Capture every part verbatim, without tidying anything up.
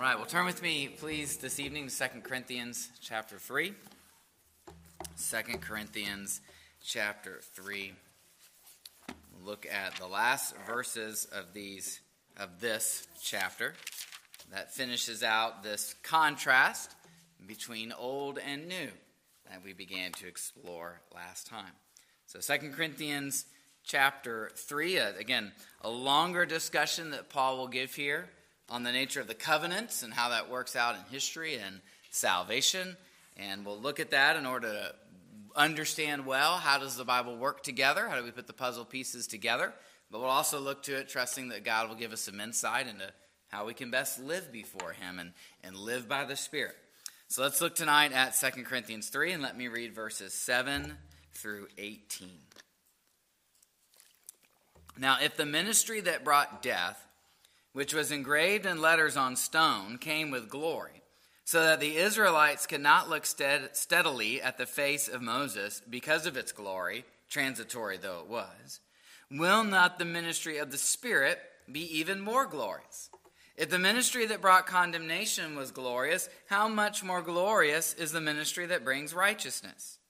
All right, well, turn with me, please, this evening to Second Corinthians chapter three. Second Corinthians chapter three. Look at the last verses of these of this chapter. That finishes out this contrast between old and new that we began to explore last time. So Second Corinthians chapter three, uh, again, a longer discussion that Paul will give here on the nature of the covenants and how that works out in history and salvation. And we'll look at that in order to understand, well, how does the Bible work together? How do we put the puzzle pieces together? But we'll also look to it trusting that God will give us some insight into how we can best live before him and, and live by the Spirit. So let's look tonight at Second Corinthians three, and let me read verses seven through eighteen. Now, if the ministry that brought death, which was engraved in letters on stone, came with glory, so that the Israelites could not look stead- steadily at the face of Moses because of its glory, transitory though it was, will not the ministry of the Spirit be even more glorious? If the ministry that brought condemnation was glorious, how much more glorious is the ministry that brings righteousness?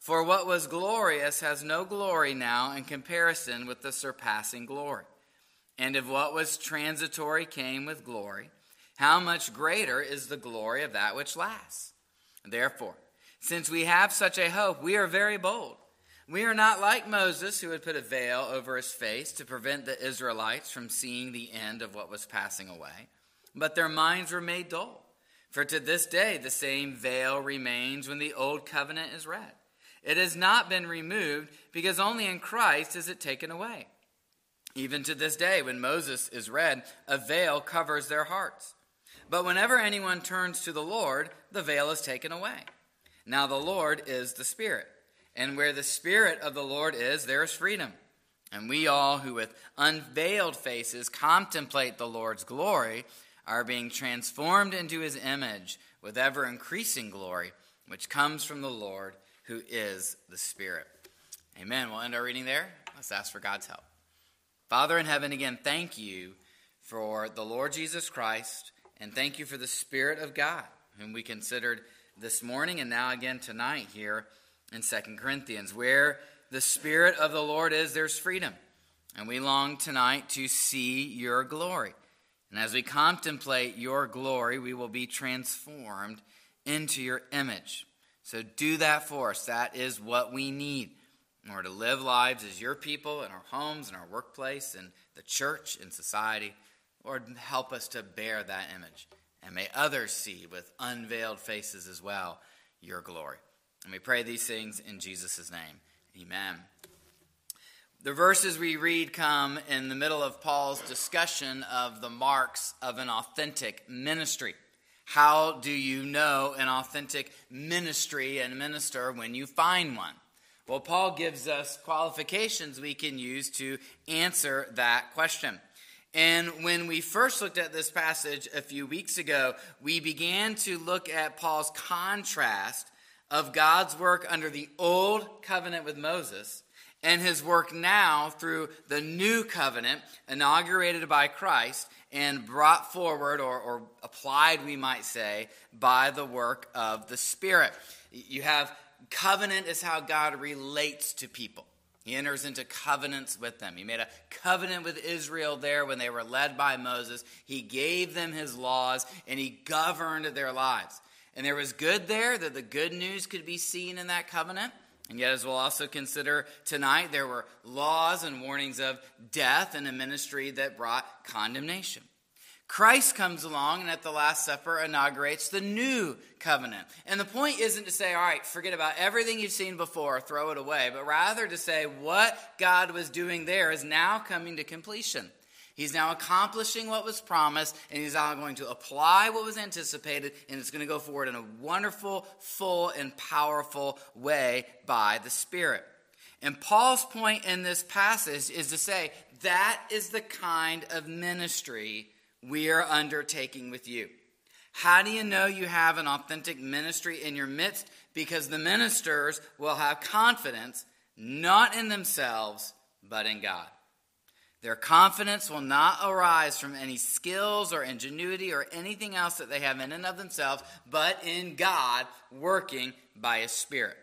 For what was glorious has no glory now in comparison with the surpassing glory. And if what was transitory came with glory, how much greater is the glory of that which lasts? Therefore, since we have such a hope, we are very bold. We are not like Moses, who had put a veil over his face to prevent the Israelites from seeing the end of what was passing away. But their minds were made dull. For to this day the same veil remains when the old covenant is read. It has not been removed, because only in Christ is it taken away. Even to this day, when Moses is read, a veil covers their hearts. But whenever anyone turns to the Lord, the veil is taken away. Now the Lord is the Spirit, and where the Spirit of the Lord is, there is freedom. And we all who with unveiled faces contemplate the Lord's glory are being transformed into his image with ever-increasing glory, which comes from the Lord, who is the Spirit. Amen. We'll end our reading there. Let's ask for God's help. Father in heaven, again, thank you for the Lord Jesus Christ, and thank you for the Spirit of God, whom we considered this morning and now again tonight here in Second Corinthians. Where the Spirit of the Lord is, there's freedom, and we long tonight to see your glory. And as we contemplate your glory, we will be transformed into your image. So do that for us. That is what we need in order to live lives as your people in our homes, in our workplace, in the church, in society. Lord, help us to bear that image. And may others see with unveiled faces as well your glory. And we pray these things in Jesus' name. Amen. The verses we read come in the middle of Paul's discussion of the marks of an authentic ministry. How do you know an authentic ministry and minister when you find one? Well, Paul gives us qualifications we can use to answer that question. And when we first looked at this passage a few weeks ago, we began to look at Paul's contrast of God's work under the old covenant with Moses and his work now through the new covenant inaugurated by Christ and brought forward or, or applied, we might say, by the work of the Spirit. You have covenant is how God relates to people. He enters into covenants with them. He made a covenant with Israel there when they were led by Moses. He gave them his laws, and he governed their lives. And there was good there, that the good news could be seen in that covenant. And yet, as we'll also consider tonight, there were laws and warnings of death and a ministry that brought condemnation. Christ comes along and at the Last Supper inaugurates the new covenant. And the point isn't to say, all right, forget about everything you've seen before, throw it away, but rather to say what God was doing there is now coming to completion. He's now accomplishing what was promised, and he's now going to apply what was anticipated, and it's going to go forward in a wonderful, full, and powerful way by the Spirit. And Paul's point in this passage is to say that is the kind of ministry we are undertaking with you. How do you know you have an authentic ministry in your midst? Because the ministers will have confidence, not in themselves, but in God. Their confidence will not arise from any skills or ingenuity or anything else that they have in and of themselves, but in God working by His Spirit.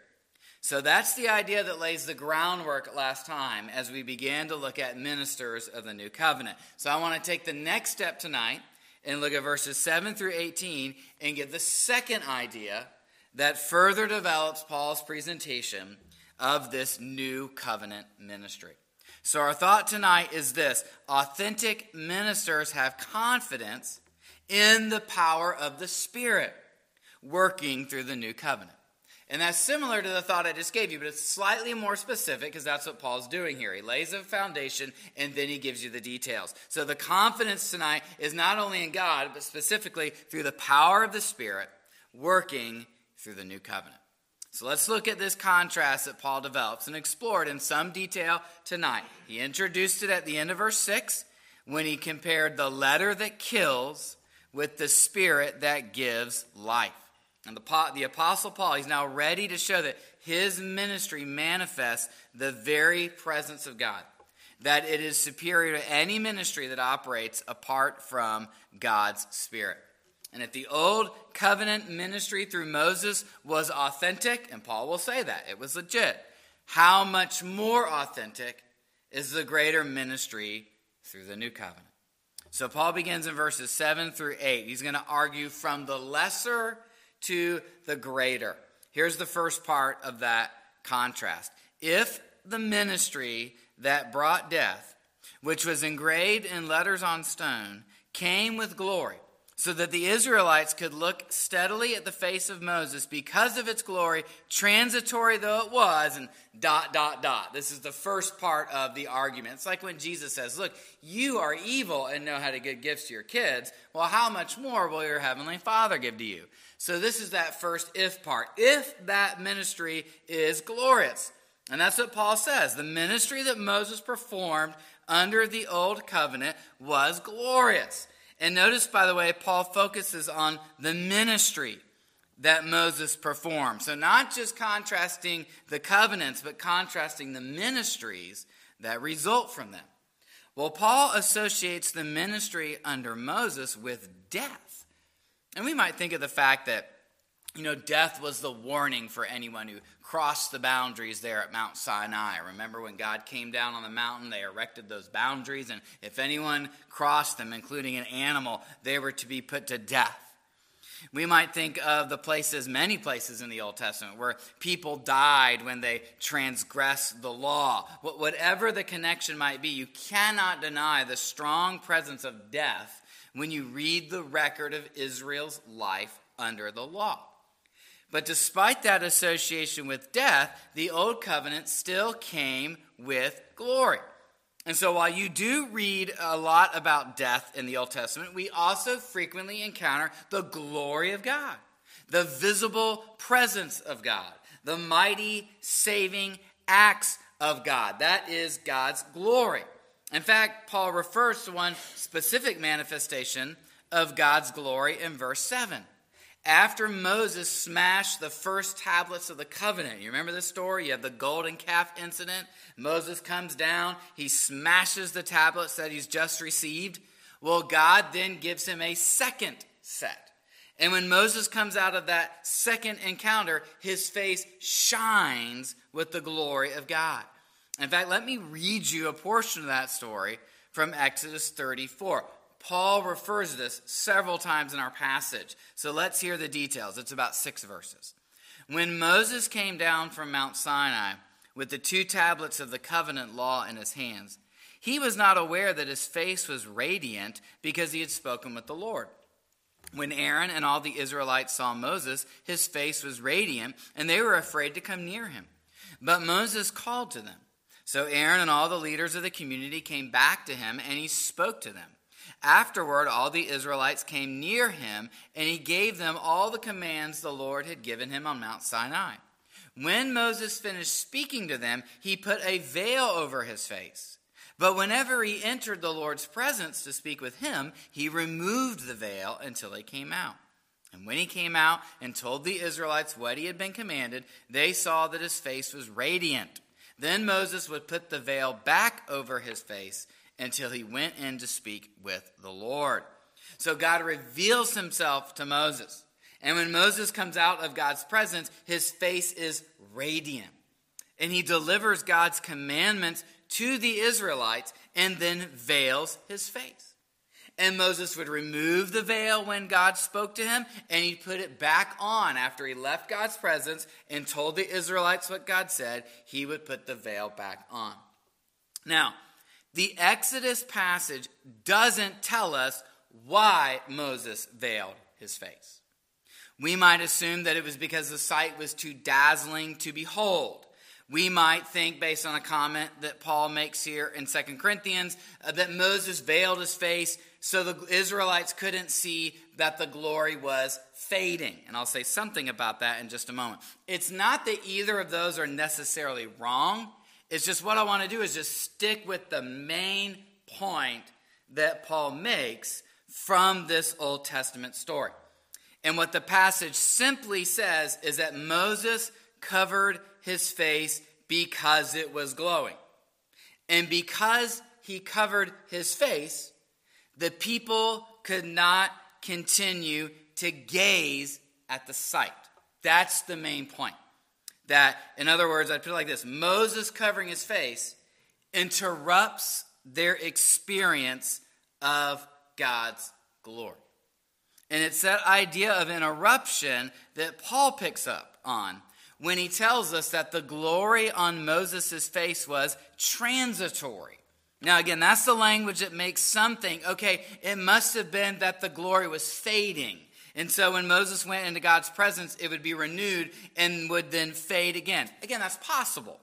So that's the idea that lays the groundwork last time as we began to look at ministers of the new covenant. So I want to take the next step tonight and look at verses seven through eighteen and get the second idea that further develops Paul's presentation of this new covenant ministry. So our thought tonight is this: authentic ministers have confidence in the power of the Spirit working through the new covenant. And that's similar to the thought I just gave you, but it's slightly more specific because that's what Paul's doing here. He lays a foundation and then he gives you the details. So the confidence tonight is not only in God, but specifically through the power of the Spirit working through the new covenant. So let's look at this contrast that Paul develops and explore it in some detail tonight. He introduced it at the end of verse six when he compared the letter that kills with the Spirit that gives life. And the, the Apostle Paul, he's now ready to show that his ministry manifests the very presence of God, that it is superior to any ministry that operates apart from God's Spirit. And if the old covenant ministry through Moses was authentic, and Paul will say that, it was legit, how much more authentic is the greater ministry through the new covenant? So Paul begins in verses seven through eight. He's going to argue from the lesser to the greater. Here's the first part of that contrast. If the ministry that brought death, which was engraved in letters on stone, came with glory, so that the Israelites could look steadily at the face of Moses because of its glory, transitory though it was, and dot, dot, dot. This is the first part of the argument. It's like when Jesus says, look, you are evil and know how to give gifts to your kids. Well, how much more will your heavenly Father give to you? So this is that first if part. If that ministry is glorious. And that's what Paul says. The ministry that Moses performed under the old covenant was glorious. And notice, by the way, Paul focuses on the ministry that Moses performed. So not just contrasting the covenants, but contrasting the ministries that result from them. Well, Paul associates the ministry under Moses with death. And we might think of the fact that, you know, death was the warning for anyone who crossed the boundaries there at Mount Sinai. Remember when God came down on the mountain, they erected those boundaries, and if anyone crossed them, including an animal, they were to be put to death. We might think of the places, many places in the Old Testament, where people died when they transgressed the law. Whatever the connection might be, you cannot deny the strong presence of death when you read the record of Israel's life under the law. But despite that association with death, the old covenant still came with glory. And so while you do read a lot about death in the Old Testament, we also frequently encounter the glory of God, the visible presence of God, the mighty saving acts of God. That is God's glory. In fact, Paul refers to one specific manifestation of God's glory in verse seven. After Moses smashed the first tablets of the covenant, you remember this story? You have the golden calf incident. Moses comes down. He smashes the tablets that he's just received. Well, God then gives him a second set. And when Moses comes out of that second encounter, his face shines with the glory of God. In fact, let me read you a portion of that story from Exodus thirty-four. Paul refers to this several times in our passage. So let's hear the details. It's about six verses. When Moses came down from Mount Sinai with the two tablets of the covenant law in his hands, he was not aware that his face was radiant because he had spoken with the Lord. When Aaron and all the Israelites saw Moses, his face was radiant, and they were afraid to come near him. But Moses called to them. So Aaron and all the leaders of the community came back to him, and he spoke to them. Afterward, all the Israelites came near him, and he gave them all the commands the Lord had given him on Mount Sinai. When Moses finished speaking to them, he put a veil over his face. But whenever he entered the Lord's presence to speak with him, he removed the veil until he came out. And when he came out and told the Israelites what he had been commanded, they saw that his face was radiant. Then Moses would put the veil back over his face, until he went in to speak with the Lord. So God reveals himself to Moses. And when Moses comes out of God's presence, his face is radiant. And he delivers God's commandments to the Israelites and then veils his face. And Moses would remove the veil when God spoke to him, and he put it back on after he left God's presence and told the Israelites what God said. He would put the veil back on. Now, the Exodus passage doesn't tell us why Moses veiled his face. We might assume that it was because the sight was too dazzling to behold. We might think, based on a comment that Paul makes here in Second Corinthians, uh, that Moses veiled his face so the Israelites couldn't see that the glory was fading. And I'll say something about that in just a moment. It's not that either of those are necessarily wrong. It's just what I want to do is just stick with the main point that Paul makes from this Old Testament story. And what the passage simply says is that Moses covered his face because it was glowing. And because he covered his face, the people could not continue to gaze at the sight. That's the main point. That, in other words, I'd put it like this. Moses covering his face interrupts their experience of God's glory. And it's that idea of interruption that Paul picks up on when he tells us that the glory on Moses' face was transitory. Now, again, that's the language that makes something, okay, it must have been that the glory was fading. And so when Moses went into God's presence, it would be renewed and would then fade again. Again, that's possible.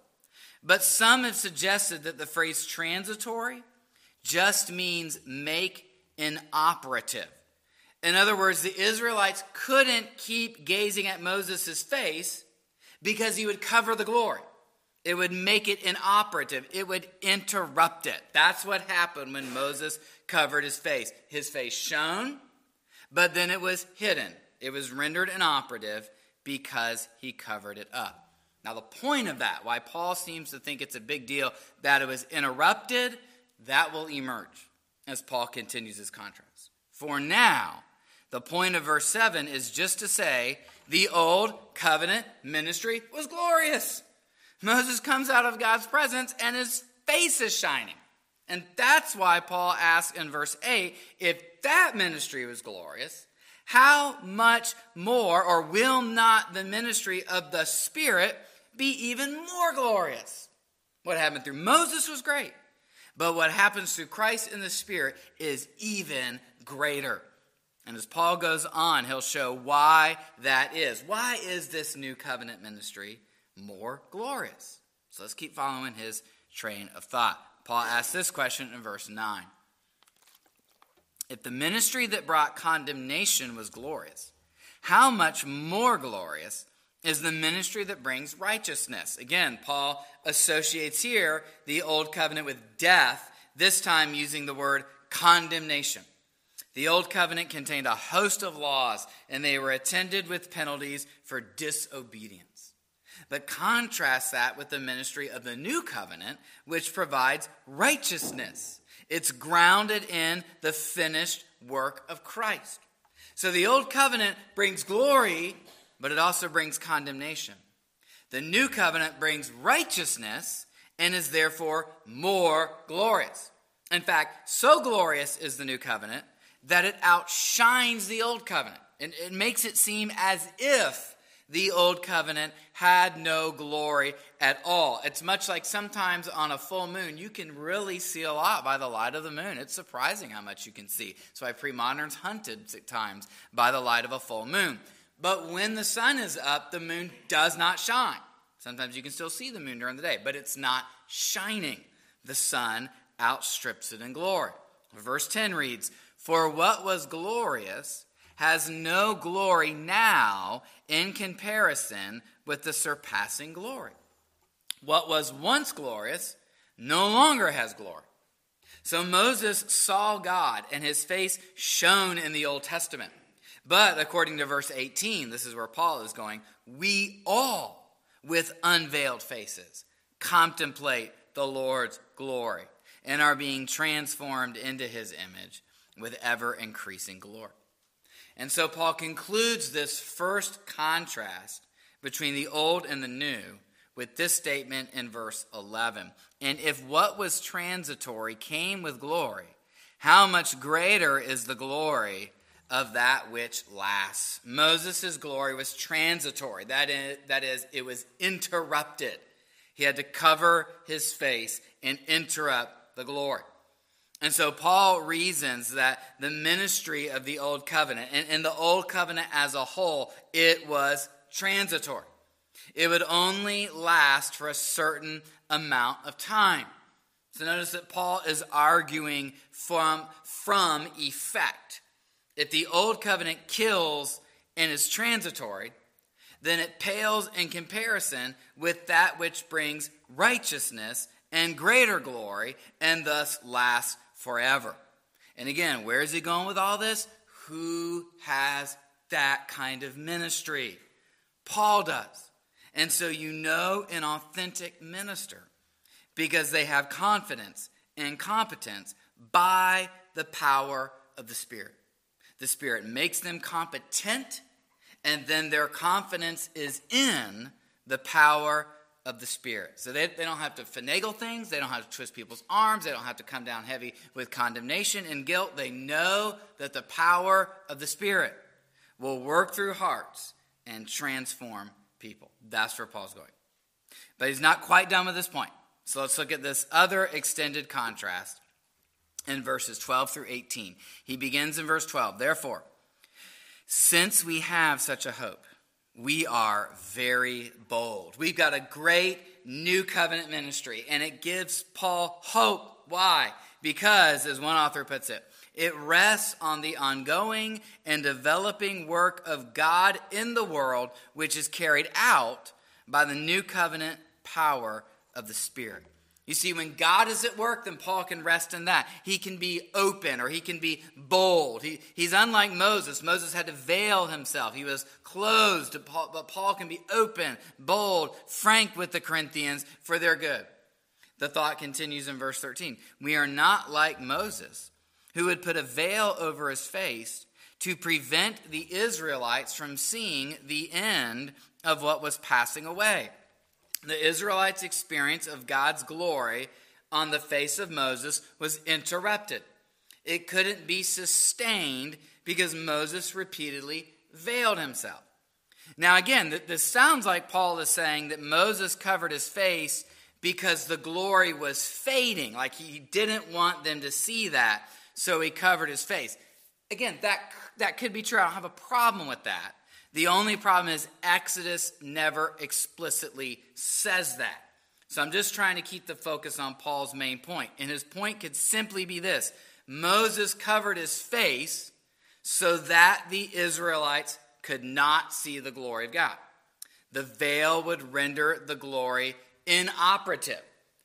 But some have suggested that the phrase transitory just means make inoperative. In other words, the Israelites couldn't keep gazing at Moses' face because he would cover the glory. It would make it inoperative. It would interrupt it. That's what happened when Moses covered his face. His face shone, but then it was hidden. It was rendered inoperative because he covered it up. Now, the point of that, why Paul seems to think it's a big deal that it was interrupted, that will emerge as Paul continues his contrast. For now, the point of verse seven is just to say the old covenant ministry was glorious. Moses comes out of God's presence and his face is shining. And that's why Paul asks in verse eight, if that ministry was glorious, how much more or will not the ministry of the Spirit be even more glorious? What happened through Moses was great, but what happens through Christ and the Spirit is even greater. And as Paul goes on, he'll show why that is. Why is this new covenant ministry more glorious? So let's keep following his train of thought. Paul asks this question in verse nine. If the ministry that brought condemnation was glorious, how much more glorious is the ministry that brings righteousness? Again, Paul associates here the old covenant with death, this time using the word condemnation. The old covenant contained a host of laws, and they were attended with penalties for disobedience. But contrast that with the ministry of the new covenant, which provides righteousness. It's grounded in the finished work of Christ. So the old covenant brings glory, but it also brings condemnation. The new covenant brings righteousness and is therefore more glorious. In fact, so glorious is the new covenant that it outshines the old covenant. And it makes it seem as if the old covenant had no glory at all. It's much like sometimes on a full moon, you can really see a lot by the light of the moon. It's surprising how much you can see. That's why pre-moderns hunted at times by the light of a full moon. But when the sun is up, the moon does not shine. Sometimes you can still see the moon during the day, but it's not shining. The sun outstrips it in glory. Verse ten reads, "For what was glorious has no glory now in comparison with the surpassing glory. What was once glorious no longer has glory." So Moses saw God, and his face shone in the Old Testament. But according to verse eighteen, this is where Paul is going, we all with unveiled faces contemplate the Lord's glory. and are being transformed into his image with ever-increasing glory. And so Paul concludes this first contrast between the old and the new with this statement in verse eleven. And if what was transitory came with glory, how much greater is the glory of that which lasts? Moses' glory was transitory. That is, that is, it was interrupted. He had to cover his face and interrupt the glory. And so Paul reasons that the ministry of the Old Covenant, and, and the Old Covenant as a whole, it was transitory. It would only last for a certain amount of time. So notice that Paul is arguing from, from effect. If the Old Covenant kills and is transitory, then it pales in comparison with that which brings righteousness and greater glory and thus lasts forever. And again, where is he going with all this? Who has that kind of ministry? Paul does. And so you know an authentic minister because they have confidence and competence by the power of the Spirit. The Spirit makes them competent, and then their confidence is in the power of the Spirit. So they, they don't have to finagle things. They don't have to twist people's arms. They don't have to come down heavy with condemnation and guilt. They know that the power of the Spirit will work through hearts and transform people. That's where Paul's going. But he's not quite done with this point. So let's look at this other extended contrast in verses twelve through eighteen. He begins in verse twelve. Therefore, since we have such a hope, we are very bold. We've got a great new covenant ministry, and it gives Paul hope. Why? Because, as one author puts it, it rests on the ongoing and developing work of God in the world, which is carried out by the new covenant power of the Spirit. You see, when God is at work, then Paul can rest in that. He can be open, or he can be bold. He, he's unlike Moses. Moses had to veil himself. He was closed, but Paul can be open, bold, frank with the Corinthians for their good. The thought continues in verse thirteen. We are not like Moses, who would put a veil over his face to prevent the Israelites from seeing the end of what was passing away. The Israelites' experience of God's glory on the face of Moses was interrupted. It couldn't be sustained because Moses repeatedly veiled himself. Now again, this sounds like Paul is saying that Moses covered his face because the glory was fading. Like he didn't want them to see that. So he covered his face. Again, that, that could be true. I don't have a problem with that. The only problem is Exodus never explicitly says that. So I'm just trying to keep the focus on Paul's main point. And his point could simply be this. Moses covered his face so that the Israelites could not see the glory of God. The veil would render the glory inoperative.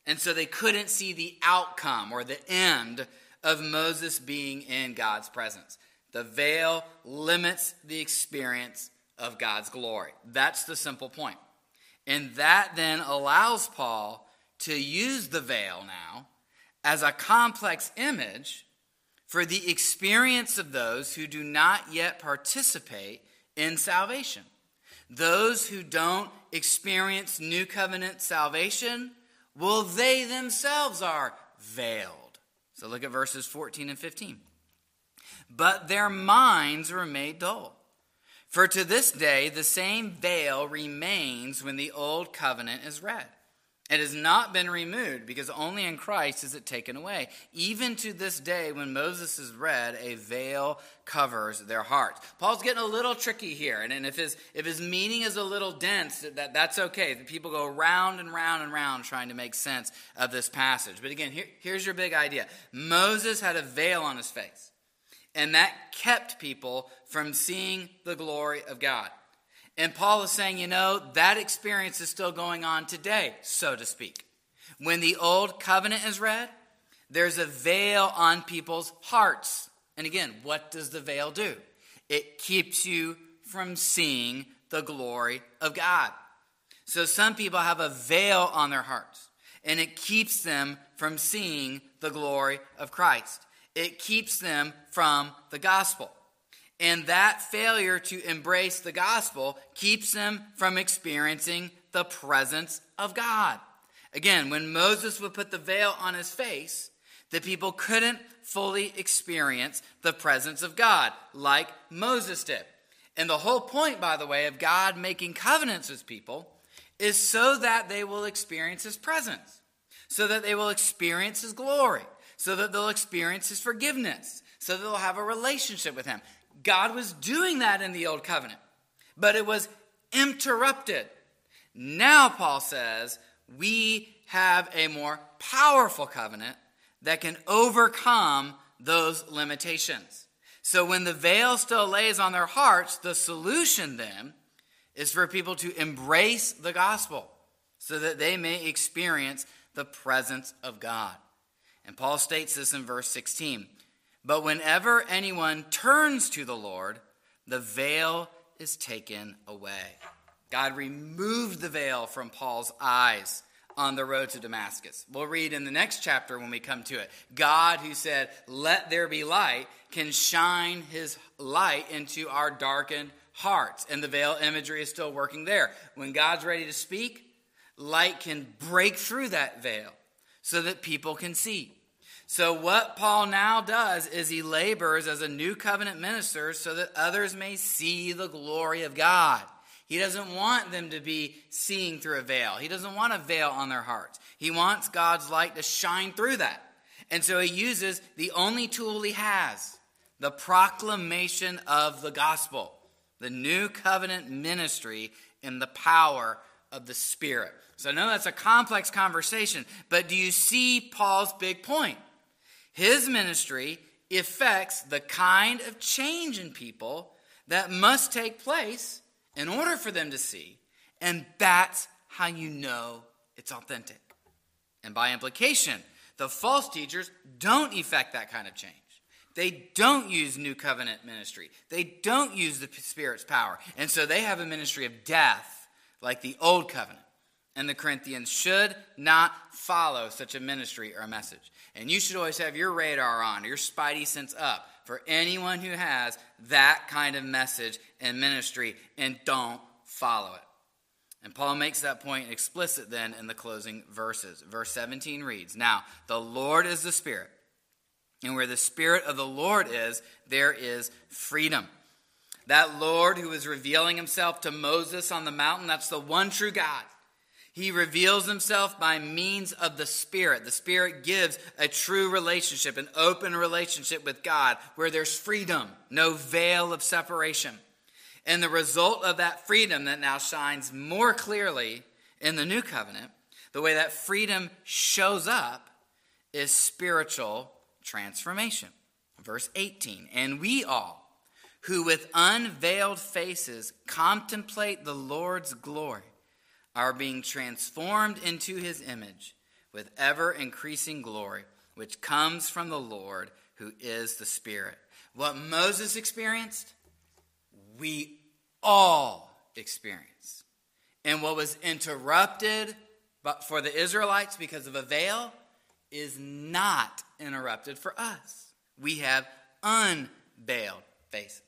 And so they couldn't see the outcome or the end of Moses being in God's presence. The veil limits the experience of God's glory. That's the simple point. And that then allows Paul to use the veil now as a complex image for the experience of those who do not yet participate in salvation. Those who don't experience new covenant salvation, well, they themselves are veiled. So look at verses fourteen and fifteen. But their minds were made dull. For to this day the same veil remains when the old covenant is read. It has not been removed because only in Christ is it taken away. Even to this day when Moses is read, a veil covers their hearts. Paul's getting a little tricky here. And, and if his if his meaning is a little dense, that, that's okay. People go round and round and round trying to make sense of this passage. But again, here, here's your big idea. Moses had a veil on his face. And that kept people from seeing the glory of God. And Paul is saying, you know, that experience is still going on today, so to speak. When the old covenant is read, there's a veil on people's hearts. And again, what does the veil do? It keeps you from seeing the glory of God. So some people have a veil on their hearts. and it keeps them from seeing the glory of Christ. It keeps them from the gospel. And that failure to embrace the gospel keeps them from experiencing the presence of God. Again, when Moses would put the veil on his face, the people couldn't fully experience the presence of God like Moses did. And the whole point, by the way, of God making covenants with people is so that they will experience his presence, so that they will experience his glory, so that they'll experience his forgiveness, so that they'll have a relationship with him. God was doing that in the old covenant, but it was interrupted. Now, Paul says, we have a more powerful covenant that can overcome those limitations. So when the veil still lays on their hearts, the solution then is for people to embrace the gospel so that they may experience the presence of God. And Paul states this in verse sixteen. But whenever anyone turns to the Lord, the veil is taken away. God removed the veil from Paul's eyes on the road to Damascus. We'll read in the next chapter when we come to it. God, who said, "Let there be light," can shine his light into our darkened hearts. And the veil imagery is still working there. When God's ready to speak, light can break through that veil so that people can see. So what Paul now does is he labors as a new covenant minister so that others may see the glory of God. He doesn't want them to be seeing through a veil. He doesn't want a veil on their hearts. He wants God's light to shine through that. And so he uses the only tool he has, the proclamation of the gospel, the new covenant ministry and the power of the Spirit. So I know that's a complex conversation, but do you see Paul's big point? His ministry affects the kind of change in people that must take place in order for them to see, and that's how you know it's authentic. And by implication, the false teachers don't effect that kind of change. They don't use new covenant ministry. They don't use the Spirit's power. And so they have a ministry of death like the old covenant. And the Corinthians should not follow such a ministry or a message. And you should always have your radar on, your spidey sense up, for anyone who has that kind of message and ministry, and don't follow it. And Paul makes that point explicit then in the closing verses. Verse seventeen reads, "Now the Lord is the Spirit, and where the Spirit of the Lord is, there is freedom." That Lord who is revealing himself to Moses on the mountain, that's the one true God. He reveals himself by means of the Spirit. The Spirit gives a true relationship, an open relationship with God where there's freedom, no veil of separation. And the result of that freedom that now shines more clearly in the new covenant, the way that freedom shows up is spiritual transformation. Verse eighteen, "And we all who with unveiled faces contemplate the Lord's glory are being transformed into his image with ever-increasing glory, which comes from the Lord who is the Spirit." What Moses experienced, we all experience. And what was interrupted but for the Israelites because of a veil is not interrupted for us. We have unveiled faces.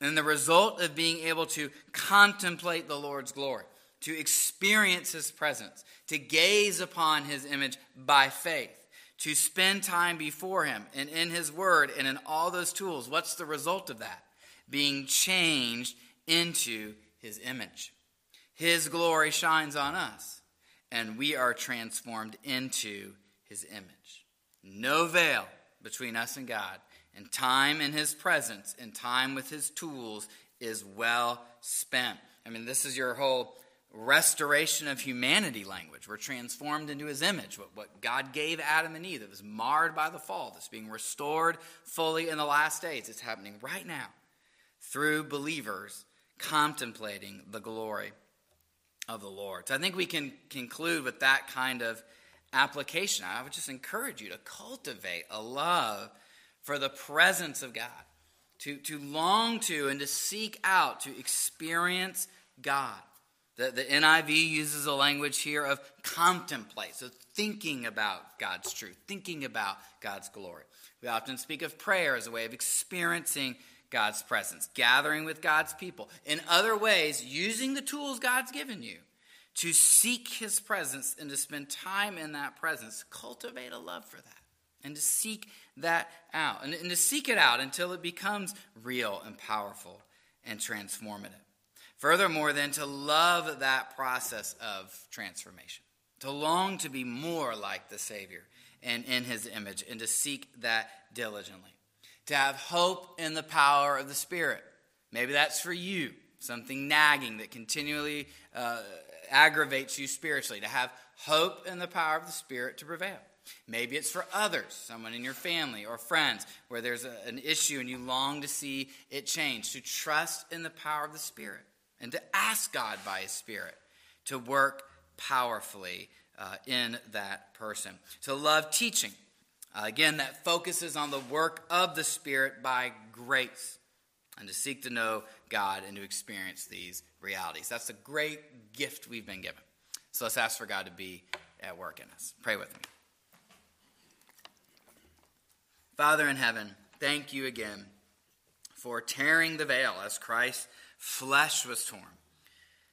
And the result of being able to contemplate the Lord's glory, to experience his presence, to gaze upon his image by faith, to spend time before him and in his word and in all those tools. What's the result of that? Being changed into his image. His glory shines on us, and we are transformed into his image. No veil between us and God, and time in his presence and time with his tools is well spent. I mean, this is your whole restoration of humanity language. We're transformed into his image. What, what God gave Adam and Eve that was marred by the fall, that's being restored fully in the last days. It's happening right now through believers contemplating the glory of the Lord. So I think we can conclude with that kind of application. I would just encourage you to cultivate a love for the presence of God, to, to long to and to seek out, to experience God. The, the N I V uses a language here of contemplate, so thinking about God's truth, thinking about God's glory. We often speak of prayer as a way of experiencing God's presence, gathering with God's people. In other ways, using the tools God's given you to seek his presence and to spend time in that presence, cultivate a love for that and to seek that out and, and to seek it out until it becomes real and powerful and transformative. Furthermore, then, to love that process of transformation, to long to be more like the Savior and in his image, and to seek that diligently, to have hope in the power of the Spirit. Maybe that's for you, something nagging that continually uh, aggravates you spiritually, to have hope in the power of the Spirit to prevail. Maybe it's for others, someone in your family or friends, where there's a, an issue and you long to see it change, to trust in the power of the Spirit. And to ask God by his Spirit to work powerfully uh, in that person. To love teaching. Uh, again, that focuses on the work of the Spirit by grace. And to seek to know God and to experience these realities. That's a great gift we've been given. So let's ask for God to be at work in us. Pray with me. Father in heaven, thank you again for tearing the veil as Christ flesh was torn.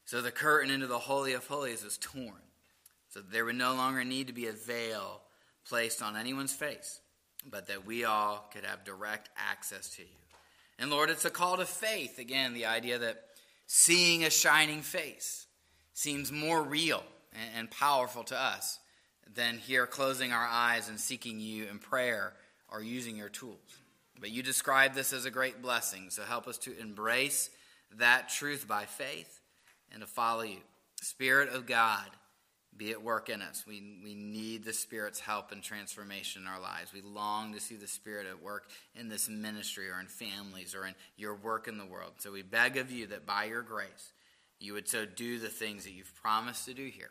So the curtain into the Holy of Holies was torn. So there would no longer need to be a veil placed on anyone's face, but that we all could have direct access to you. And Lord, it's a call to faith. Again, the idea that seeing a shining face seems more real and powerful to us than here closing our eyes and seeking you in prayer or using your tools. But you describe this as a great blessing, so help us to embrace that truth by faith and to follow you. Spirit of God, be at work in us. We, we need the Spirit's help and transformation in our lives. We long to see the Spirit at work in this ministry or in families or in your work in the world. So we beg of you that by your grace, you would so do the things that you've promised to do here.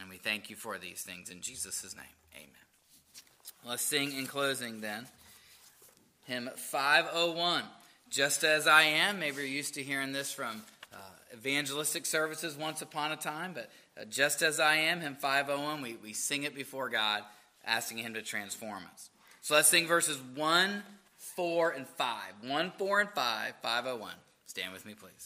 And we thank you for these things in Jesus' name. Amen. Let's sing in closing then hymn five oh one. Just As I Am. Maybe you're used to hearing this from uh, evangelistic services once upon a time, but uh, Just As I Am, hymn five oh one, we, we sing it before God, asking him to transform us. So let's sing verses one, four, and five. one, four, and five, five oh one. Stand with me, please.